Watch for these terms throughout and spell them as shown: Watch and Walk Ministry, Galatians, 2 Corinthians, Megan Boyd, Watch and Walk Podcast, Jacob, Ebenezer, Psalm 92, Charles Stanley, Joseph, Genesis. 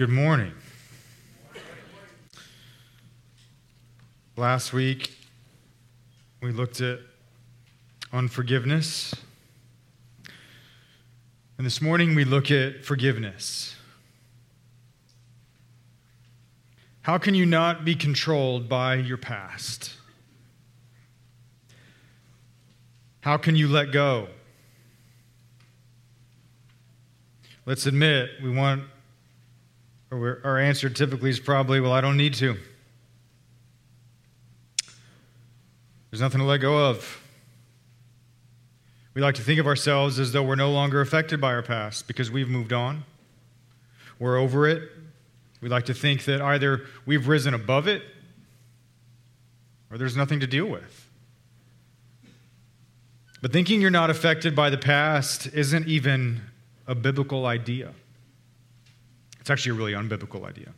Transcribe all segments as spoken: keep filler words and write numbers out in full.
Good morning. Last week, we looked at unforgiveness. And this morning, we look at forgiveness. How can you not be controlled by your past? How can you let go? Let's admit we want... Or our answer typically is probably, well, I don't need to. There's nothing to let go of. We like to think of ourselves as though we're no longer affected by our past because we've moved on. We're over it. We like to think that either we've risen above it or there's nothing to deal with. But thinking you're not affected by the past isn't even a biblical idea. It's actually a really unbiblical idea.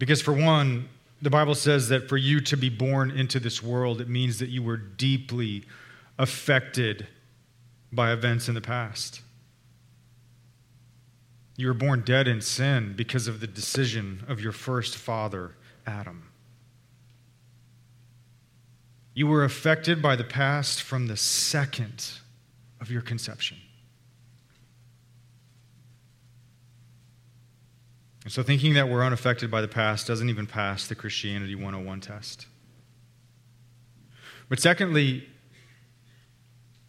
Because for one, the Bible says that for you to be born into this world, it means that you were deeply affected by events in the past. You were born dead in sin because of the decision of your first father, Adam. You were affected by the past from the second of your conception. And so thinking that we're unaffected by the past doesn't even pass the Christianity one oh one test. But secondly,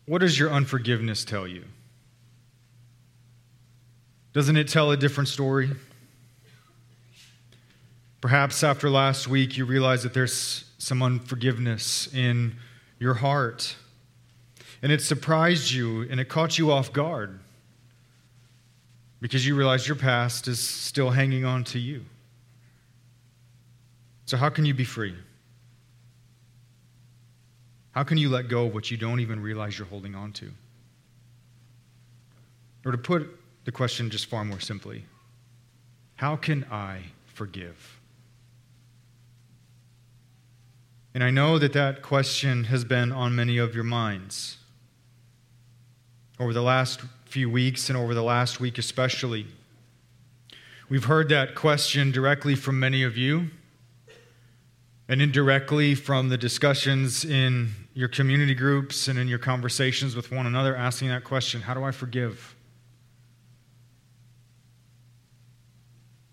what does your unforgiveness tell you? Doesn't it tell a different story? Perhaps after last week you realize that there's some unforgiveness in your heart. And it surprised you and it caught you off guard. Because you realize your past is still hanging on to you. So how can you be free? How can you let go of what you don't even realize you're holding on to? Or to put the question just far more simply, how can I forgive? And I know that that question has been on many of your minds over the last few weeks and over the last week especially. We've heard that question directly from many of you and indirectly from the discussions in your community groups and in your conversations with one another asking that question, how do I forgive?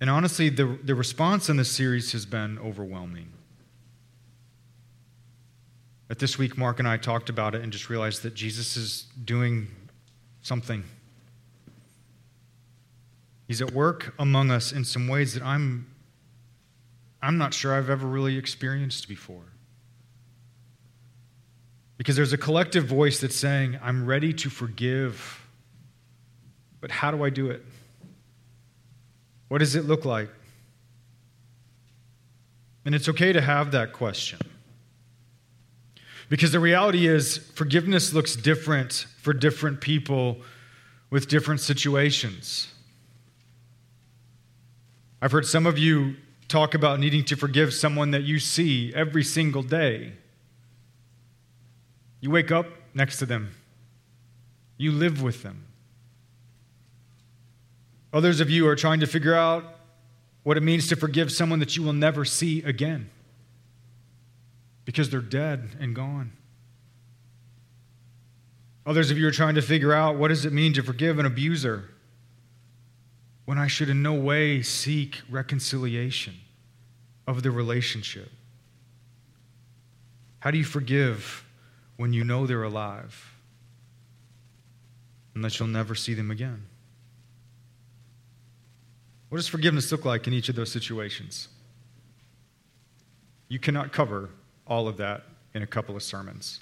And honestly, the, the response in this series has been overwhelming. But this week, Mark and I talked about it and just realized that Jesus is doing something. He's at work among us in some ways that I'm I'm not sure I've ever really experienced before. Because there's a collective voice that's saying, I'm ready to forgive, but how do I do it? What does it look like? And it's okay to have that question. Because the reality is, forgiveness looks different for different people with different situations. I've heard some of you talk about needing to forgive someone that you see every single day. You wake up next to them. You live with them. Others of you are trying to figure out what it means to forgive someone that you will never see again. Because they're dead and gone. Others of you are trying to figure out what does it mean to forgive an abuser when I should in no way seek reconciliation of the relationship. How do you forgive when you know they're alive and that you'll never see them again? What does forgiveness look like in each of those situations? You cannot cover all of that in a couple of sermons.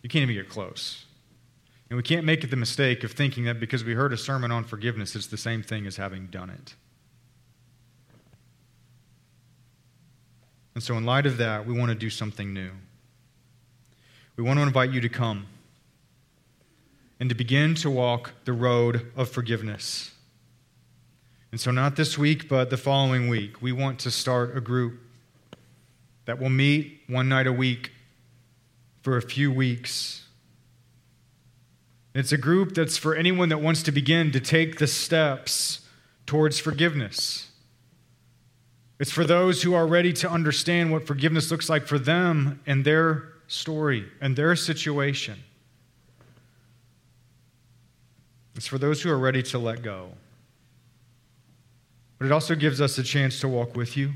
You can't even get close. And we can't make the mistake of thinking that because we heard a sermon on forgiveness, it's the same thing as having done it. And so in light of that, we want to do something new. We want to invite you to come and to begin to walk the road of forgiveness. And so not this week, but the following week, we want to start a group that will meet one night a week for a few weeks It's a group that's for anyone that wants to begin to take the steps towards forgiveness. It's for those who are ready to understand what forgiveness looks like for them and their story and their situation. It's for those who are ready to let go. But it also gives us a chance to walk with you,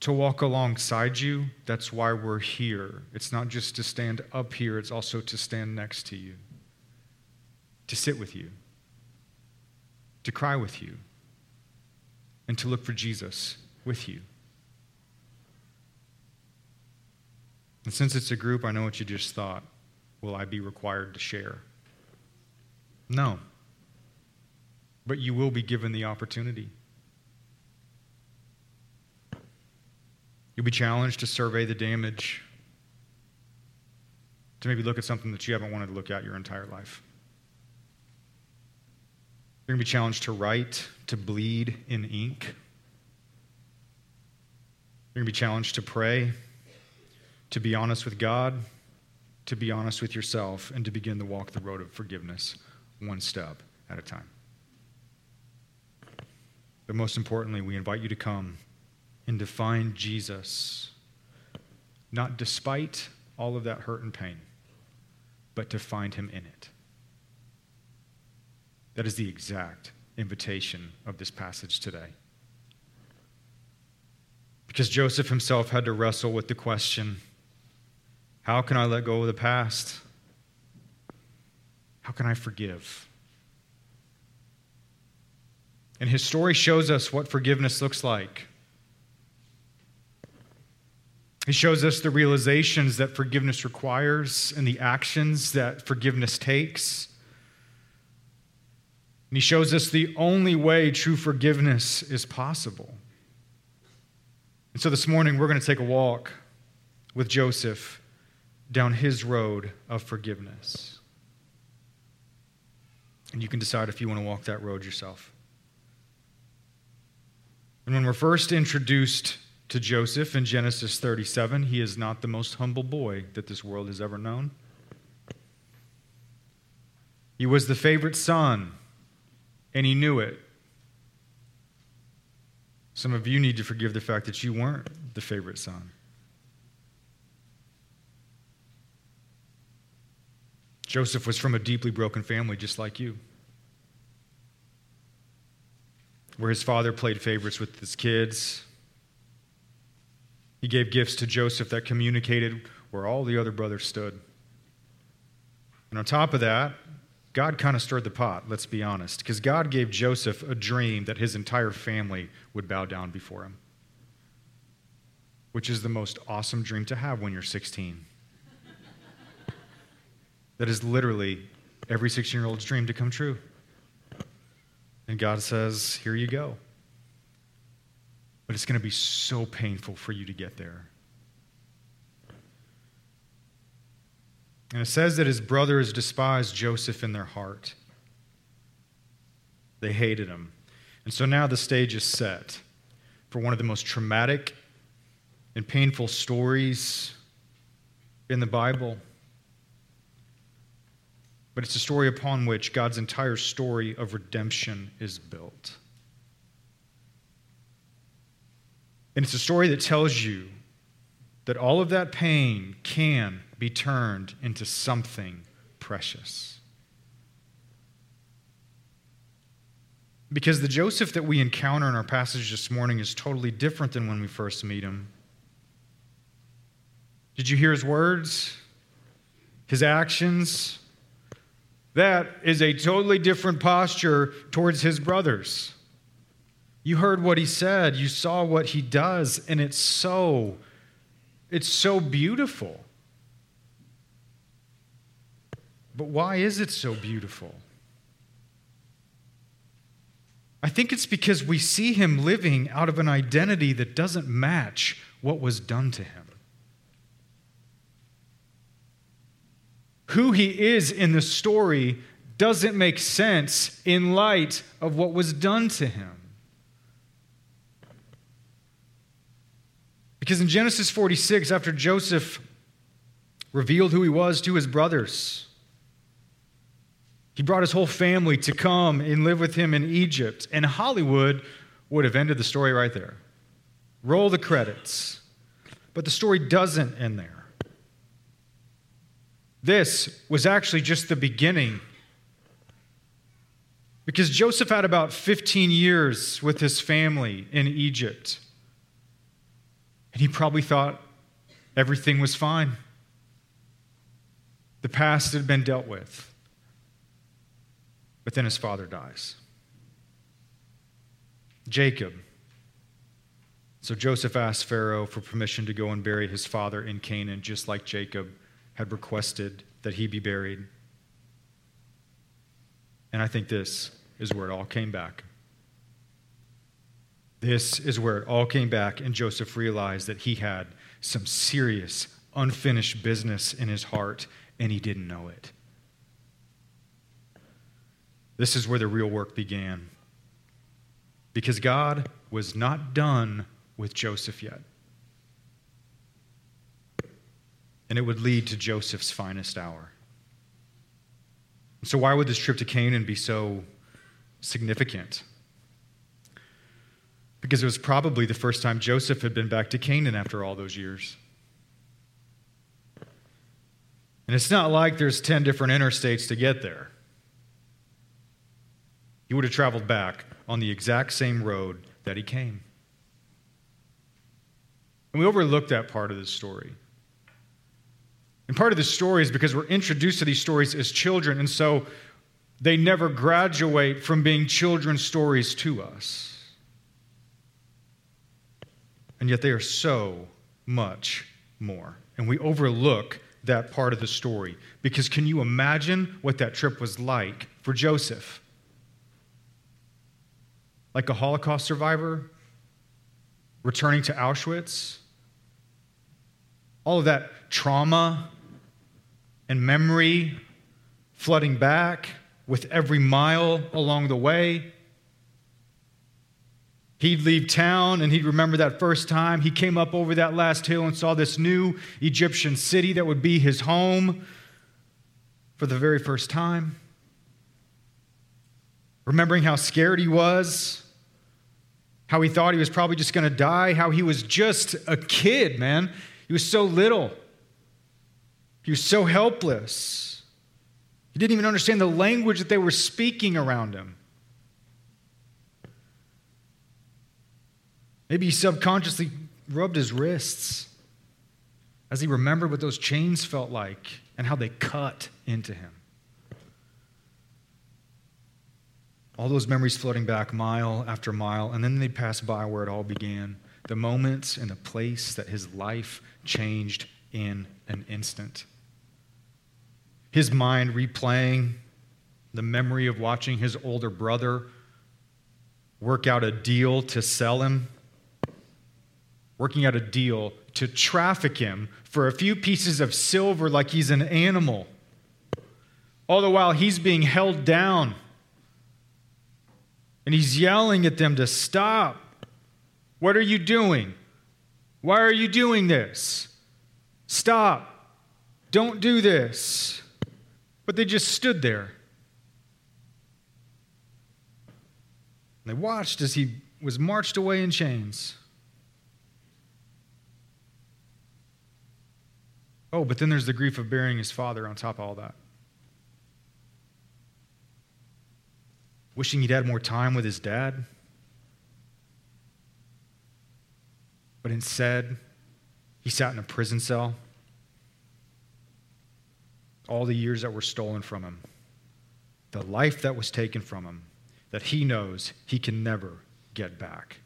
to walk alongside you. That's why we're here. It's not just to stand up here, it's also to stand next to you, to sit with you, to cry with you, and to look for Jesus with you. And since it's a group, I know what you just thought. Will I be required to share? No. But you will be given the opportunity. You'll be challenged to survey the damage, to maybe look at something that you haven't wanted to look at your entire life. You're going to be challenged to write, to bleed in ink. You're going to be challenged to pray, to be honest with God, to be honest with yourself, and to begin to walk the road of forgiveness one step at a time. But most importantly, we invite you to come and to find Jesus, not despite all of that hurt and pain, but to find him in it. That is the exact invitation of this passage today. Because Joseph himself had to wrestle with the question, how can I let go of the past? How can I forgive? And his story shows us what forgiveness looks like. He shows us the realizations that forgiveness requires and the actions that forgiveness takes. And he shows us the only way true forgiveness is possible. And so this morning, we're going to take a walk with Joseph down his road of forgiveness. And you can decide if you want to walk that road yourself. And when we're first introduced to Joseph in Genesis thirty-seven, he is not the most humble boy that this world has ever known. He was the favorite son, and he knew it. Some of you need to forgive the fact that you weren't the favorite son. Joseph was from a deeply broken family, just like you, where his father played favorites with his kids. He gave gifts to Joseph that communicated where all the other brothers stood. And on top of that, God kind of stirred the pot, let's be honest, because God gave Joseph a dream that his entire family would bow down before him, which is the most awesome dream to have when you're sixteen. That is literally every sixteen-year-old's dream to come true. And God says, here you go. But it's going to be so painful for you to get there. And it says that his brothers despised Joseph in their heart. They hated him. And so now the stage is set for one of the most traumatic and painful stories in the Bible. But it's a story upon which God's entire story of redemption is built. And it's a story that tells you that all of that pain can be turned into something precious. Because the Joseph that we encounter in our passage this morning is totally different than when we first meet him. Did you hear his words? His actions? That is a totally different posture towards his brothers. You heard what he said. You saw what he does. And it's so, it's so beautiful. But why is it so beautiful? I think it's because we see him living out of an identity that doesn't match what was done to him. Who he is in the story doesn't make sense in light of what was done to him. Because in Genesis forty-six, after Joseph revealed who he was to his brothers, He brought his whole family to come and live with him in Egypt. And Hollywood would have ended the story right there. Roll the credits. But the story doesn't end there. This was actually just the beginning. Because Joseph had about fifteen years with his family in Egypt. And he probably thought everything was fine. The past had been dealt with. But then his father dies. Jacob. So Joseph asked Pharaoh for permission to go and bury his father in Canaan, just like Jacob had requested that he be buried. And I think this is where it all came back. This is where it all came back, and Joseph realized that he had some serious, unfinished business in his heart, and he didn't know it. This is where the real work began. Because God was not done with Joseph yet. And it would lead to Joseph's finest hour. So why would this trip to Canaan be so significant? Because it was probably the first time Joseph had been back to Canaan after all those years. And it's not like there's ten different interstates to get there. He would have traveled back on the exact same road that he came. And we overlook that part of the story. And part of the story is because we're introduced to these stories as children, and so they never graduate from being children's stories to us. And yet they are so much more. And we overlook that part of the story, because can you imagine what that trip was like for Joseph? Like a Holocaust survivor, returning to Auschwitz, all of that trauma and memory flooding back with every mile along the way. He'd leave town and he'd remember that first time he came up over that last hill and saw this new Egyptian city that would be his home for the very first time. Remembering how scared he was, how he thought he was probably just going to die, how he was just a kid, man. He was so little. He was so helpless. He didn't even understand the language that they were speaking around him. Maybe he subconsciously rubbed his wrists as he remembered what those chains felt like and how they cut into him. All those memories flooding back mile after mile, and then they pass by where it all began, the moments and the place that his life changed in an instant. His mind replaying the memory of watching his older brother work out a deal to sell him, working out a deal to traffic him for a few pieces of silver like he's an animal. All the while he's being held down, and he's yelling at them to stop. What are you doing? Why are you doing this? Stop. Don't do this. But they just stood there. They watched as he was marched away in chains. Oh, but then there's the grief of burying his father on top of all that. Wishing he'd had more time with his dad. But instead, he sat in a prison cell. All the years that were stolen from him. The life that was taken from him. That he knows he can never get back.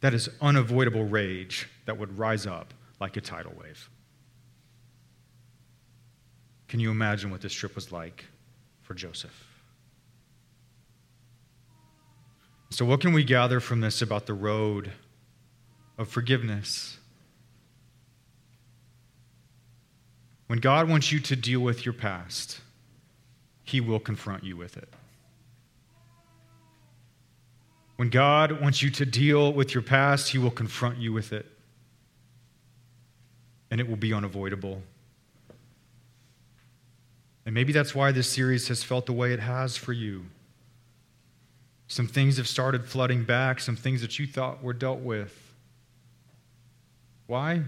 That is unavoidable rage that would rise up like a tidal wave. Can you imagine what this trip was like for Joseph? So what can we gather from this about the road of forgiveness? When God wants you to deal with your past, he will confront you with it. When God wants you to deal with your past, he will confront you with it. And it will be unavoidable. And maybe that's why this series has felt the way it has for you. Some things have started flooding back, some things that you thought were dealt with. Why?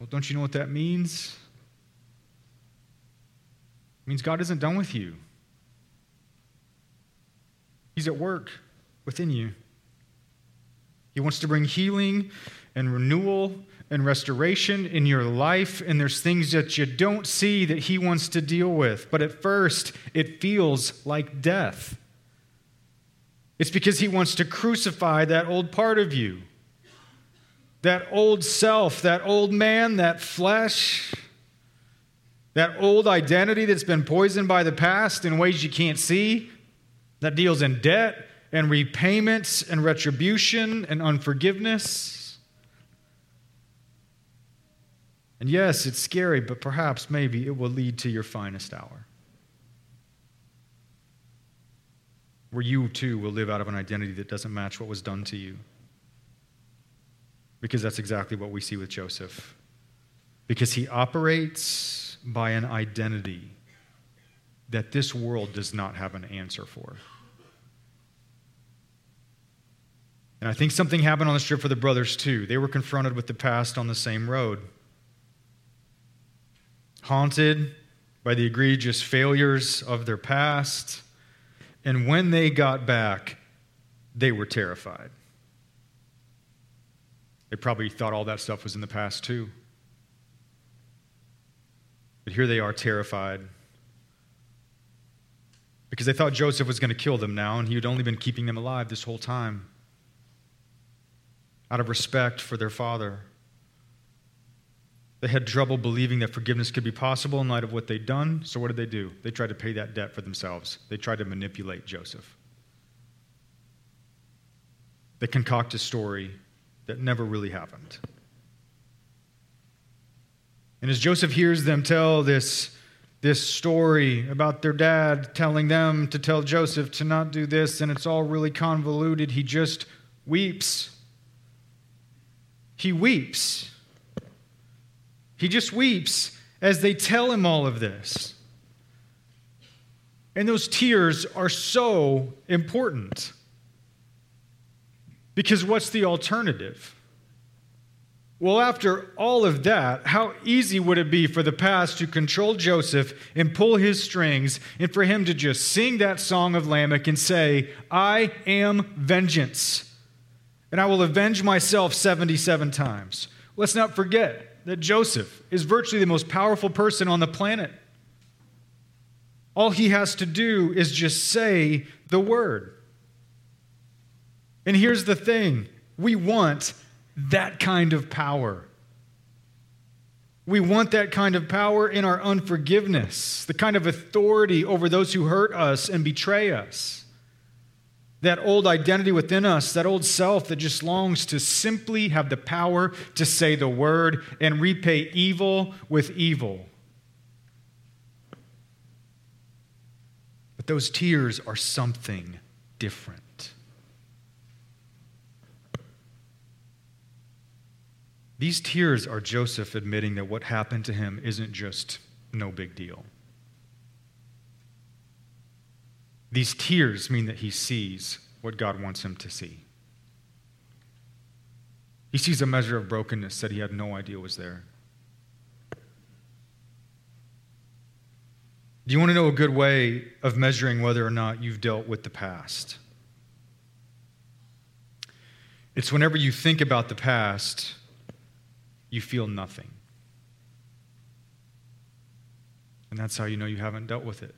Well, don't you know what that means? It means God isn't done with you. He's at work within you. He wants to bring healing and renewal and restoration in your life, and there's things that you don't see that he wants to deal with. But at first, it feels like death. It's because he wants to crucify that old part of you, that old self, that old man, that flesh, that old identity that's been poisoned by the past in ways you can't see, that deals in debt and repayments and retribution and unforgiveness. And yes, it's scary, but perhaps maybe it will lead to your finest hour, where you too will live out of an identity that doesn't match what was done to you. Because that's exactly what we see with Joseph. Because he operates by an identity that this world does not have an answer for. And I think something happened on this trip for the brothers too. They were confronted with the past on the same road. Haunted by the egregious failures of their past. And when they got back, they were terrified. They probably thought all that stuff was in the past too. But here they are terrified. Because they thought Joseph was going to kill them now, and he had only been keeping them alive this whole time, out of respect for their father. They had trouble believing that forgiveness could be possible in light of what they'd done. So what did they do? They tried to pay that debt for themselves. They tried to manipulate Joseph. They concoct a story that never really happened. And as Joseph hears them tell this, this story about their dad telling them to tell Joseph to not do this, and it's all really convoluted, he just weeps. He weeps. He just weeps as they tell him all of this. And those tears are so important. Because what's the alternative? Well, after all of that, how easy would it be for the past to control Joseph and pull his strings, and for him to just sing that song of Lamech and say, I am vengeance, and I will avenge myself seventy-seven times. Let's not forget that Joseph is virtually the most powerful person on the planet. All he has to do is just say the word. And here's the thing. We want that kind of power. We want that kind of power in our unforgiveness, the kind of authority over those who hurt us and betray us. That old identity within us, that old self that just longs to simply have the power to say the word and repay evil with evil. But those tears are something different. These tears are Joseph admitting that what happened to him isn't just no big deal. These tears mean that he sees what God wants him to see. He sees a measure of brokenness that he had no idea was there. Do you want to know a good way of measuring whether or not you've dealt with the past? It's whenever you think about the past, you feel nothing. And that's how you know you haven't dealt with it.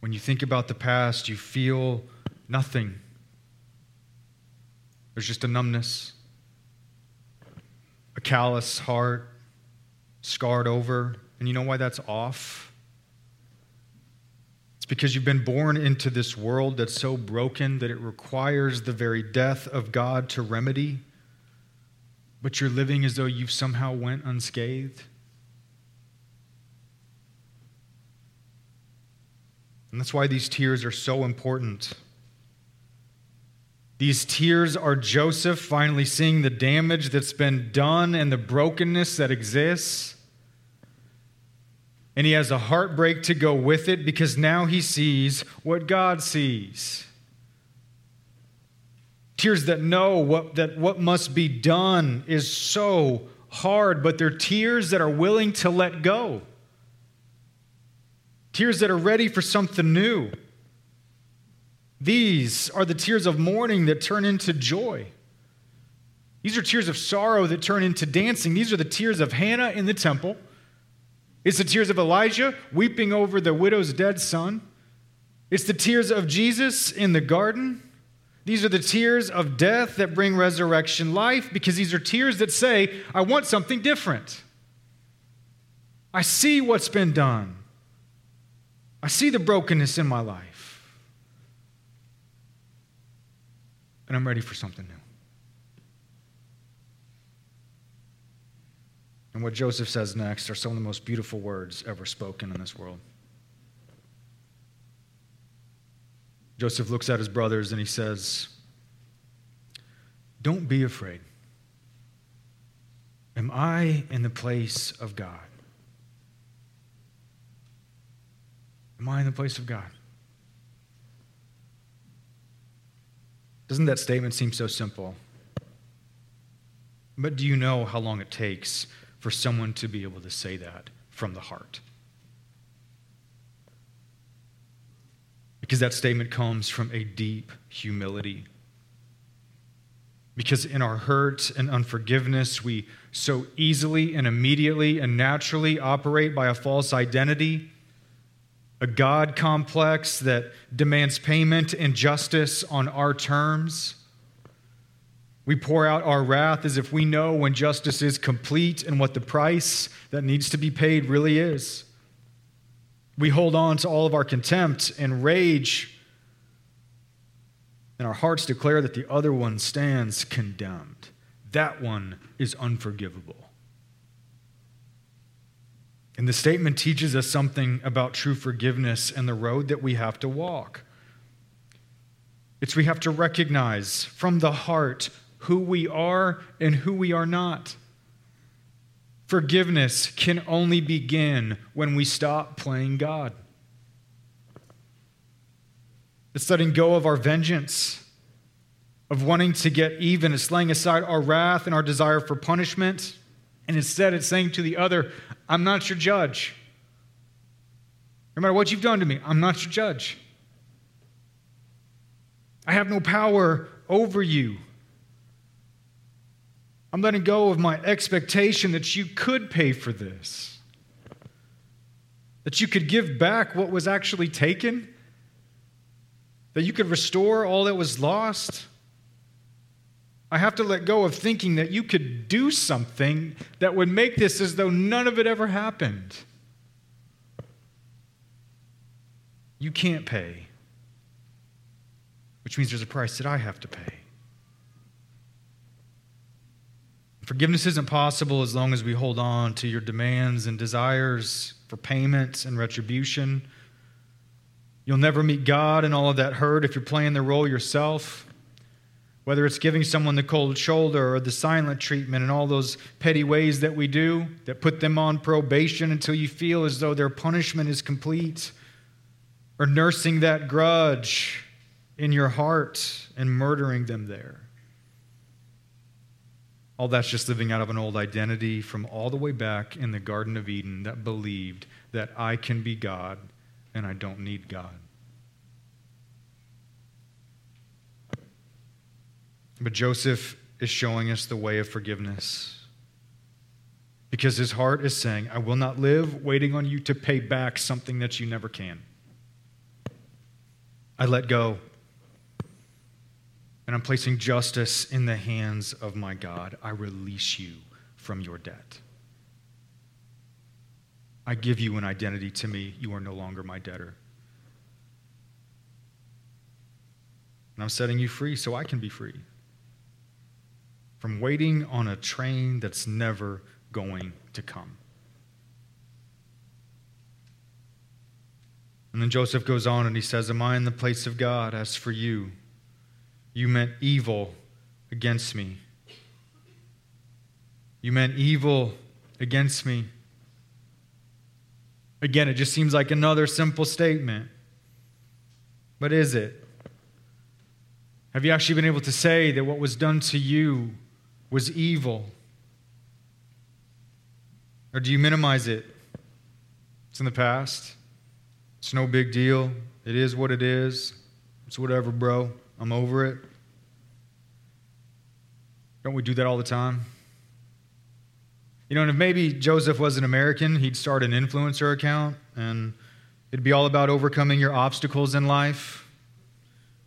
When you think about the past, you feel nothing. There's just a numbness, a callous heart, scarred over. And you know why that's off? It's because you've been born into this world that's so broken that it requires the very death of God to remedy, but you're living as though you've somehow went unscathed. And that's why these tears are so important. These tears are Joseph finally seeing the damage that's been done and the brokenness that exists. And he has a heartbreak to go with it because now he sees what God sees. Tears that know what, that what must be done is so hard, but they're tears that are willing to let go. Tears that are ready for something new. These are the tears of mourning that turn into joy. These are tears of sorrow that turn into dancing. These are the tears of Hannah in the temple. It's the tears of Elijah weeping over the widow's dead son. It's the tears of Jesus in the garden. These are the tears of death that bring resurrection life, because these are tears that say, I want something different. I see what's been done. I see the brokenness in my life. And I'm ready for something new. And what Joseph says next are some of the most beautiful words ever spoken in this world. Joseph looks at his brothers and he says, don't be afraid. Am I in the place of God? Am I in the place of God? Doesn't that statement seem so simple? But do you know how long it takes for someone to be able to say that from the heart? Because that statement comes from a deep humility. Because in our hurt and unforgiveness, we so easily and immediately and naturally operate by a false identity, a God complex that demands payment and justice on our terms. We pour out our wrath as if we know when justice is complete and what the price that needs to be paid really is. We hold on to all of our contempt and rage, and our hearts declare that the other one stands condemned. That one is unforgivable. And the statement teaches us something about true forgiveness and the road that we have to walk. It's we have to recognize from the heart who we are and who we are not. Forgiveness can only begin when we stop playing God. It's letting go of our vengeance, of wanting to get even. It's laying aside our wrath and our desire for punishment. And instead, it's saying to the other, I'm not your judge. No matter what you've done to me, I'm not your judge. I have no power over you. I'm letting go of my expectation that you could pay for this, that you could give back what was actually taken, that you could restore all that was lost. I have to let go of thinking that you could do something that would make this as though none of it ever happened. You can't pay, which means there's a price that I have to pay. Forgiveness isn't possible as long as we hold on to your demands and desires for payment and retribution. You'll never meet God in all of that hurt if you're playing the role yourself. Whether it's giving someone the cold shoulder or the silent treatment and all those petty ways that we do that put them on probation until you feel as though their punishment is complete, or nursing that grudge in your heart and murdering them there. All that's just living out of an old identity from all the way back in the Garden of Eden that believed that I can be God and I don't need God. But Joseph is showing us the way of forgiveness, because his heart is saying, I will not live waiting on you to pay back something that you never can. I let go. And I'm placing justice in the hands of my God. I release you from your debt. I give you an identity to me. You are no longer my debtor. And I'm setting you free so I can be free from waiting on a train that's never going to come. And then Joseph goes on and he says, am I in the place of God? As for you, you meant evil against me. You meant evil against me. Again, it just seems like another simple statement. But is it? Have you actually been able to say that what was done to you was evil? Or do you minimize it? It's in the past. It's no big deal. It is what it is. It's whatever, bro. I'm over it. Don't we do that all the time? You know, and if maybe Joseph was an American, he'd start an influencer account, and it'd be all about overcoming your obstacles in life.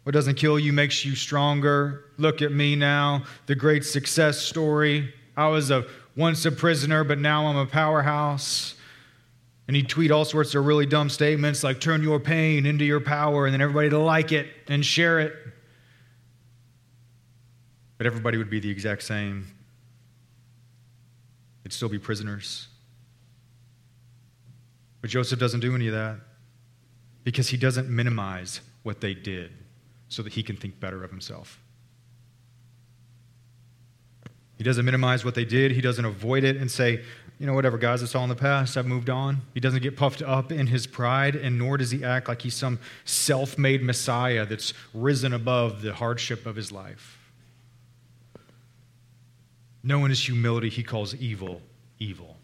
What doesn't kill you makes you stronger. Look at me now, the great success story. I was a once a prisoner, but now I'm a powerhouse. And he'd tweet all sorts of really dumb statements like, turn your pain into your power, and then everybody would like it and share it. But everybody would be the exact same. They'd still be prisoners. But Joseph doesn't do any of that because he doesn't minimize what they did so that he can think better of himself. He doesn't minimize what they did. He doesn't avoid it and say, you know, whatever, guys, it's all in the past. I've moved on. He doesn't get puffed up in his pride, and nor does he act like he's some self-made Messiah that's risen above the hardship of his life. No, in his humility, he calls evil, evil.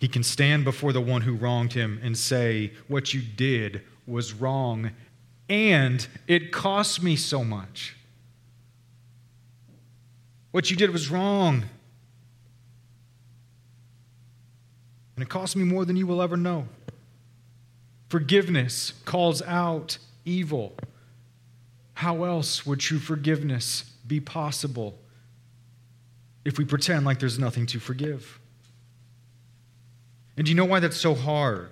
He can stand before the one who wronged him and say, what you did was wrong, and it cost me so much. What you did was wrong, and it cost me more than you will ever know. Forgiveness calls out evil. How else would true forgiveness be possible if we pretend like there's nothing to forgive? And do you know why that's so hard?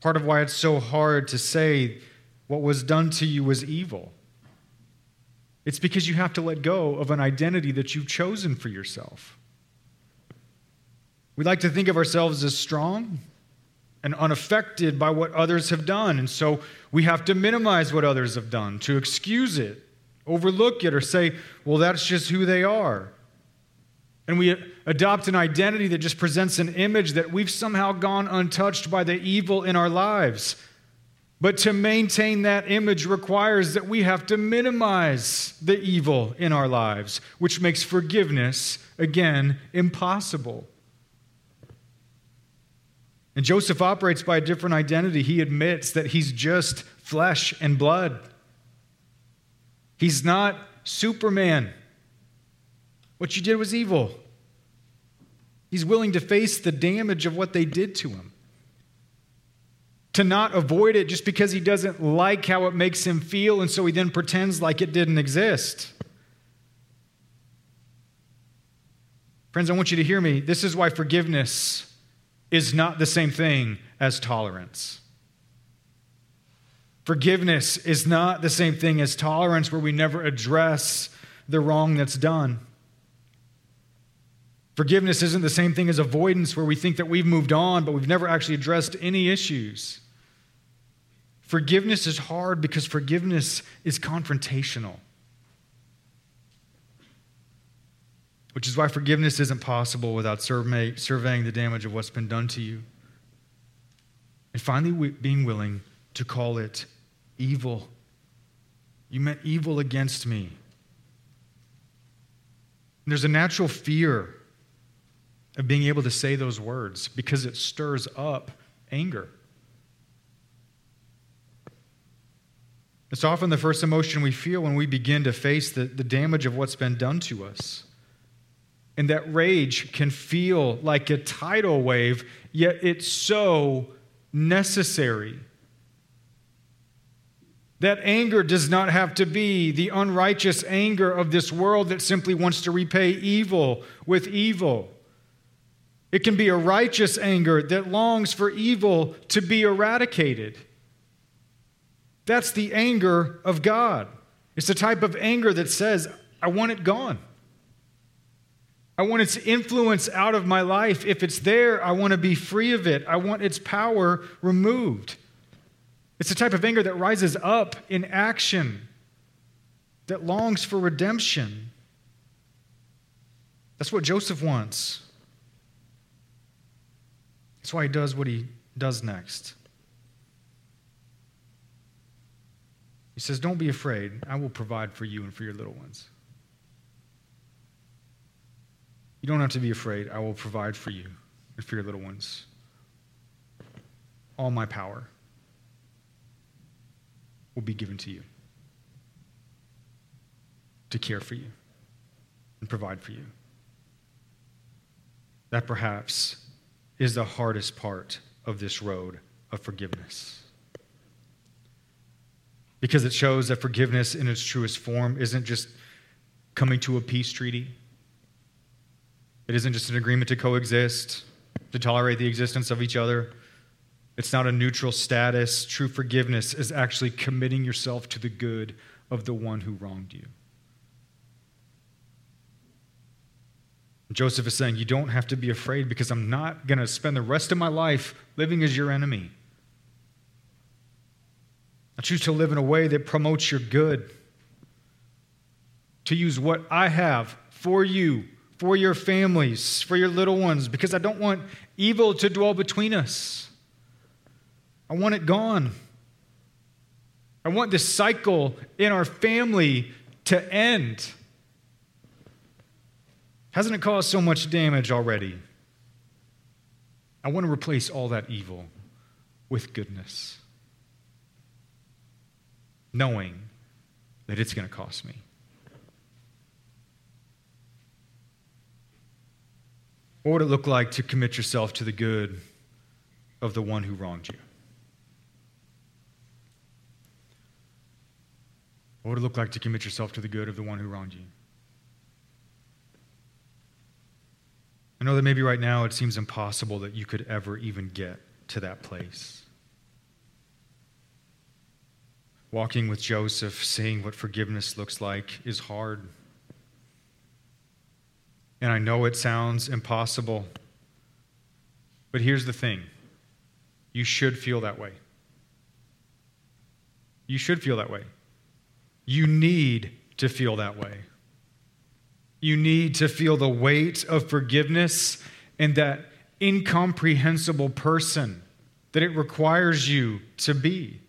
Part of why it's so hard to say what was done to you was evil. It's because you have to let go of an identity that you've chosen for yourself. We like to think of ourselves as strong and unaffected by what others have done, and so we have to minimize what others have done, to excuse it, overlook it, or say, well, that's just who they are. And we adopt an identity that just presents an image that we've somehow gone untouched by the evil in our lives. But to maintain that image requires that we have to minimize the evil in our lives, which makes forgiveness, again, impossible. And Joseph operates by a different identity. He admits that he's just flesh and blood. He's not Superman. What you did was evil. He's willing to face the damage of what they did to him, to not avoid it just because he doesn't like how it makes him feel, and so he then pretends like it didn't exist. Friends, I want you to hear me. This is why forgiveness is not the same thing as tolerance. Forgiveness is not the same thing as tolerance, where we never address the wrong that's done. Forgiveness isn't the same thing as avoidance, where we think that we've moved on, but we've never actually addressed any issues. Forgiveness is hard because forgiveness is confrontational, which is why forgiveness isn't possible without survey, surveying the damage of what's been done to you, and finally we, being willing to call it evil. You meant evil against me. And there's a natural fear of being able to say those words because it stirs up anger. It's often the first emotion we feel when we begin to face the, the damage of what's been done to us. And that rage can feel like a tidal wave, yet it's so necessary. That anger does not have to be the unrighteous anger of this world that simply wants to repay evil with evil. It can be a righteous anger that longs for evil to be eradicated. That's the anger of God. It's the type of anger that says, I want it gone. I want its influence out of my life. If it's there, I want to be free of it. I want its power removed. It's the type of anger that rises up in action, that longs for redemption. That's what Joseph wants. That's why he does what he does next. He says, don't be afraid. I will provide for you and for your little ones. You don't have to be afraid. I will provide for you and for your little ones. All my power will be given to you to care for you and provide for you. That perhaps is the hardest part of this road of forgiveness. Because it shows that forgiveness in its truest form isn't just coming to a peace treaty. It isn't just an agreement to coexist, to tolerate the existence of each other. It's not a neutral status. True forgiveness is actually committing yourself to the good of the one who wronged you. Joseph is saying, you don't have to be afraid because I'm not going to spend the rest of my life living as your enemy. I choose to live in a way that promotes your good, to use what I have for you, for your families, for your little ones, because I don't want evil to dwell between us. I want it gone. I want this cycle in our family to end. Hasn't it caused so much damage already? I want to replace all that evil with goodness, knowing that it's going to cost me. What would it look like to commit yourself to the good of the one who wronged you? What would it look like to commit yourself to the good of the one who wronged you? I know that maybe right now it seems impossible that you could ever even get to that place. Walking with Joseph, seeing what forgiveness looks like is hard. And I know it sounds impossible, but here's the thing. You should feel that way. You should feel that way. You need to feel that way. You need to feel the weight of forgiveness and that incomprehensible person that it requires you to be.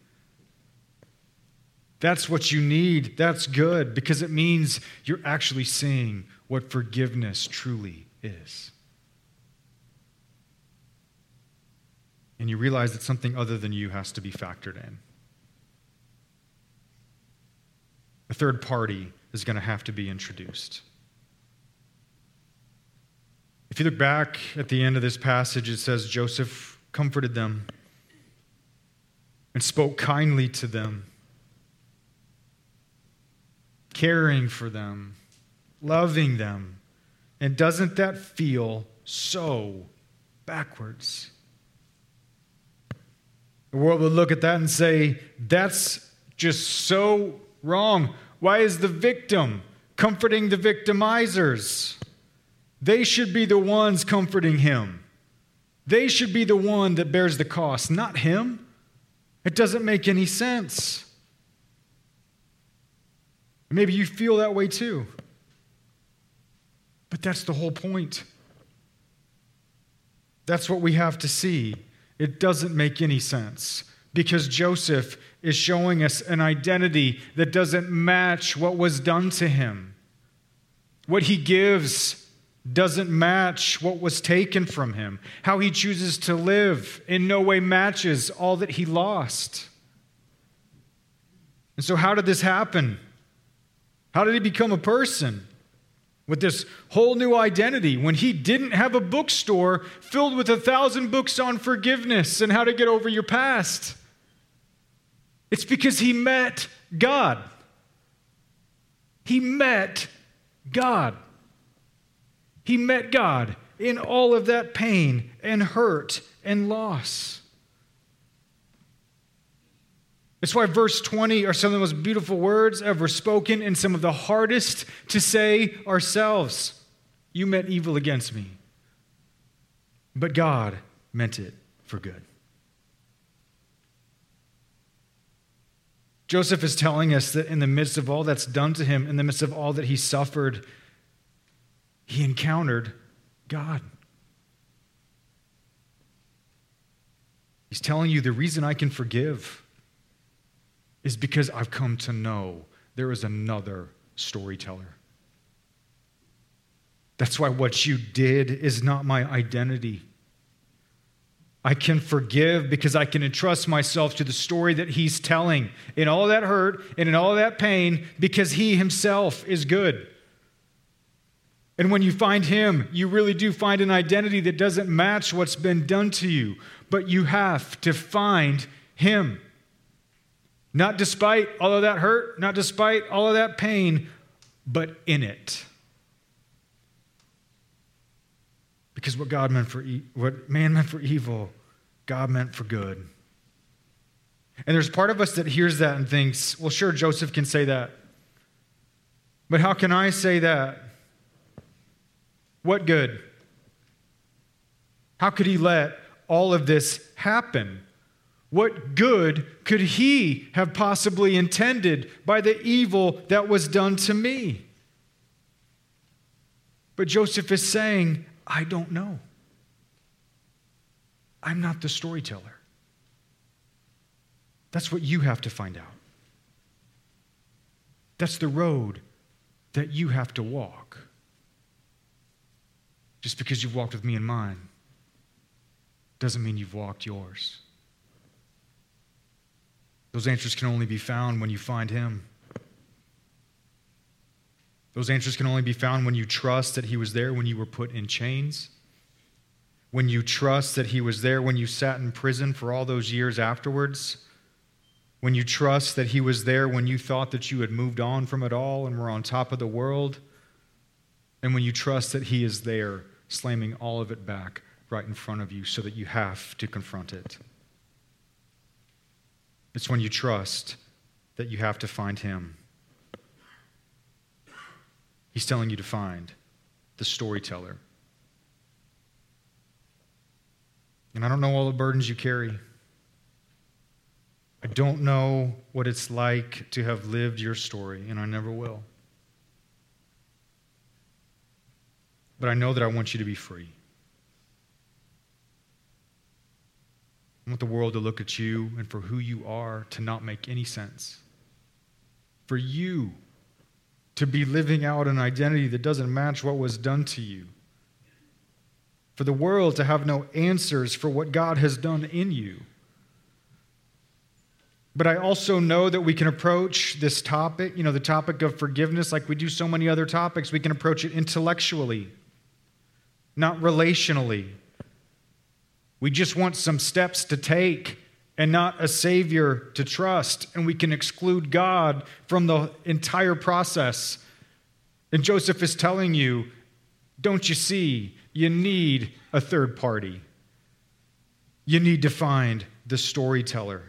That's what you need. That's good because it means you're actually seeing what forgiveness truly is. And you realize that something other than you has to be factored in. A third party is going to have to be introduced. If you look back at the end of this passage, it says Joseph comforted them and spoke kindly to them, caring for them, loving them. And doesn't that feel so backwards? The world would look at that and say, that's just so wrong. Why is the victim comforting the victimizers? They should be the ones comforting him. They should be the one that bears the cost, not him. It doesn't make any sense. Maybe you feel that way too. But that's the whole point. That's what we have to see. It doesn't make any sense because Joseph is showing us an identity that doesn't match what was done to him. What he gives doesn't match what was taken from him. How he chooses to live in no way matches all that he lost. And so how did this happen? How did he become a person with this whole new identity when he didn't have a bookstore filled with a thousand books on forgiveness and how to get over your past? It's because he met God. He met God. He met God in all of that pain and hurt and loss. That's why verse twenty are some of the most beautiful words ever spoken and some of the hardest to say ourselves. You meant evil against me, but God meant it for good. Joseph is telling us that in the midst of all that's done to him, in the midst of all that he suffered, he encountered God. He's telling you the reason I can forgive is because I've come to know there is another storyteller. That's why what you did is not my identity. I can forgive because I can entrust myself to the story that he's telling in all that hurt and in all that pain because he himself is good. And when you find him, you really do find an identity that doesn't match what's been done to you. But you have to find him. Not despite all of that hurt, not despite all of that pain, but in it. Because what God meant for e- what man meant for evil, God meant for good. And there's part of us that hears that and thinks, well, sure, Joseph can say that. But how can I say that? What good? How could he let all of this happen? What good could he have possibly intended by the evil that was done to me? But Joseph is saying, I don't know. I'm not the storyteller. That's what you have to find out. That's the road that you have to walk. Just because you've walked with me and mine doesn't mean you've walked yours. Those answers can only be found when you find him. Those answers can only be found when you trust that he was there when you were put in chains, when you trust that he was there when you sat in prison for all those years afterwards, when you trust that he was there when you thought that you had moved on from it all and were on top of the world, and when you trust that he is there slamming all of it back right in front of you so that you have to confront it. It's when you trust that you have to find him. He's telling you to find the storyteller. And I don't know all the burdens you carry. I don't know what it's like to have lived your story, and I never will. But I know that I want you to be free. I want the world to look at you and for who you are to not make any sense. For you to be living out an identity that doesn't match what was done to you. For the world to have no answers for what God has done in you. But I also know that we can approach this topic, you know, the topic of forgiveness, like we do so many other topics. We can approach it intellectually, not relationally. We just want some steps to take and not a Savior to trust, and we can exclude God from the entire process. And Joseph is telling you, don't you see, you need a third party. You need to find the storyteller.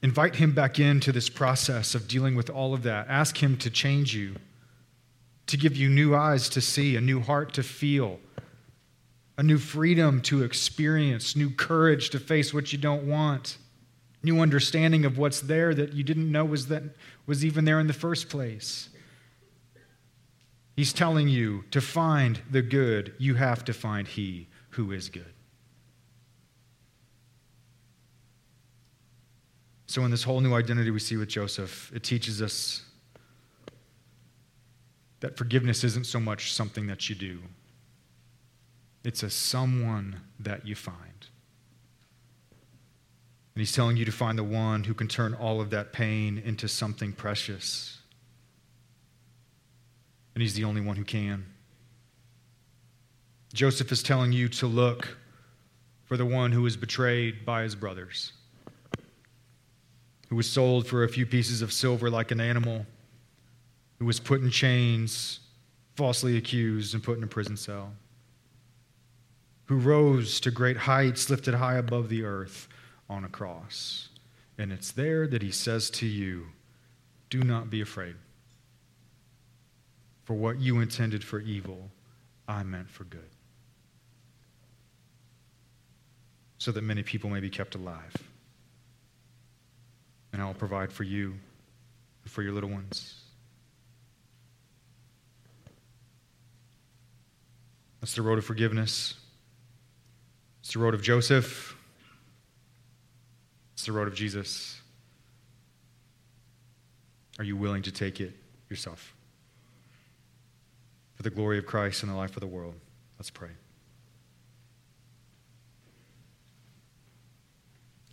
Invite him back into this process of dealing with all of that. Ask him to change you, to give you new eyes to see, a new heart to feel, a new freedom to experience, new courage to face what you don't want, new understanding of what's there that you didn't know was that was even there in the first place. He's telling you to find the good, you have to find he who is good. So in this whole new identity we see with Joseph, it teaches us that forgiveness isn't so much something that you do. It's a someone that you find. And he's telling you to find the one who can turn all of that pain into something precious. And he's the only one who can. Joseph is telling you to look for the one who was betrayed by his brothers, who was sold for a few pieces of silver like an animal, who was put in chains, falsely accused, and put in a prison cell, who rose to great heights, lifted high above the earth on a cross. And it's there that he says to you, do not be afraid. For what you intended for evil, I meant for good. So that many people may be kept alive. And I will provide for you and for your little ones. That's the road of forgiveness. It's the road of Joseph. It's the road of Jesus. Are you willing to take it yourself? For the glory of Christ and the life of the world. Let's pray.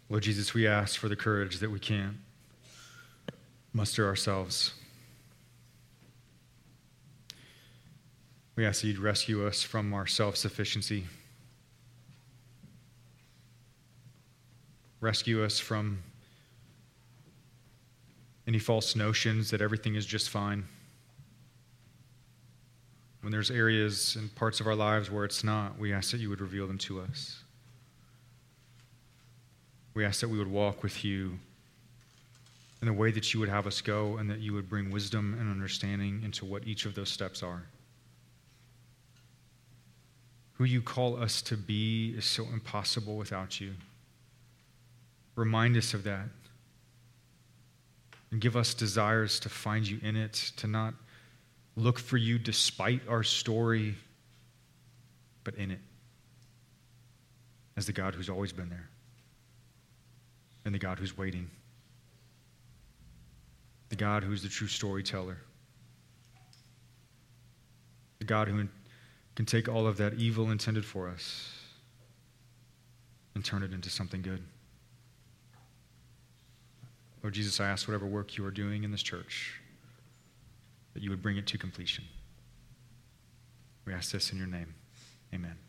Lord Jesus, we ask for the courage that we can't muster ourselves. We ask that you'd rescue us from our self-sufficiency. Rescue us from any false notions that everything is just fine. When there's areas and parts of our lives where it's not, we ask that you would reveal them to us. We ask that we would walk with you in the way that you would have us go, and that you would bring wisdom and understanding into what each of those steps are. Who you call us to be is so impossible without you. Remind us of that. And give us desires to find you in it, to not look for you despite our story, but in it, as the God who's always been there, and the God who's waiting, the God who's the true storyteller, the God who can take all of that evil intended for us and turn it into something good. Lord Jesus, I ask whatever work you are doing in this church, that you would bring it to completion. We ask this in your name. Amen.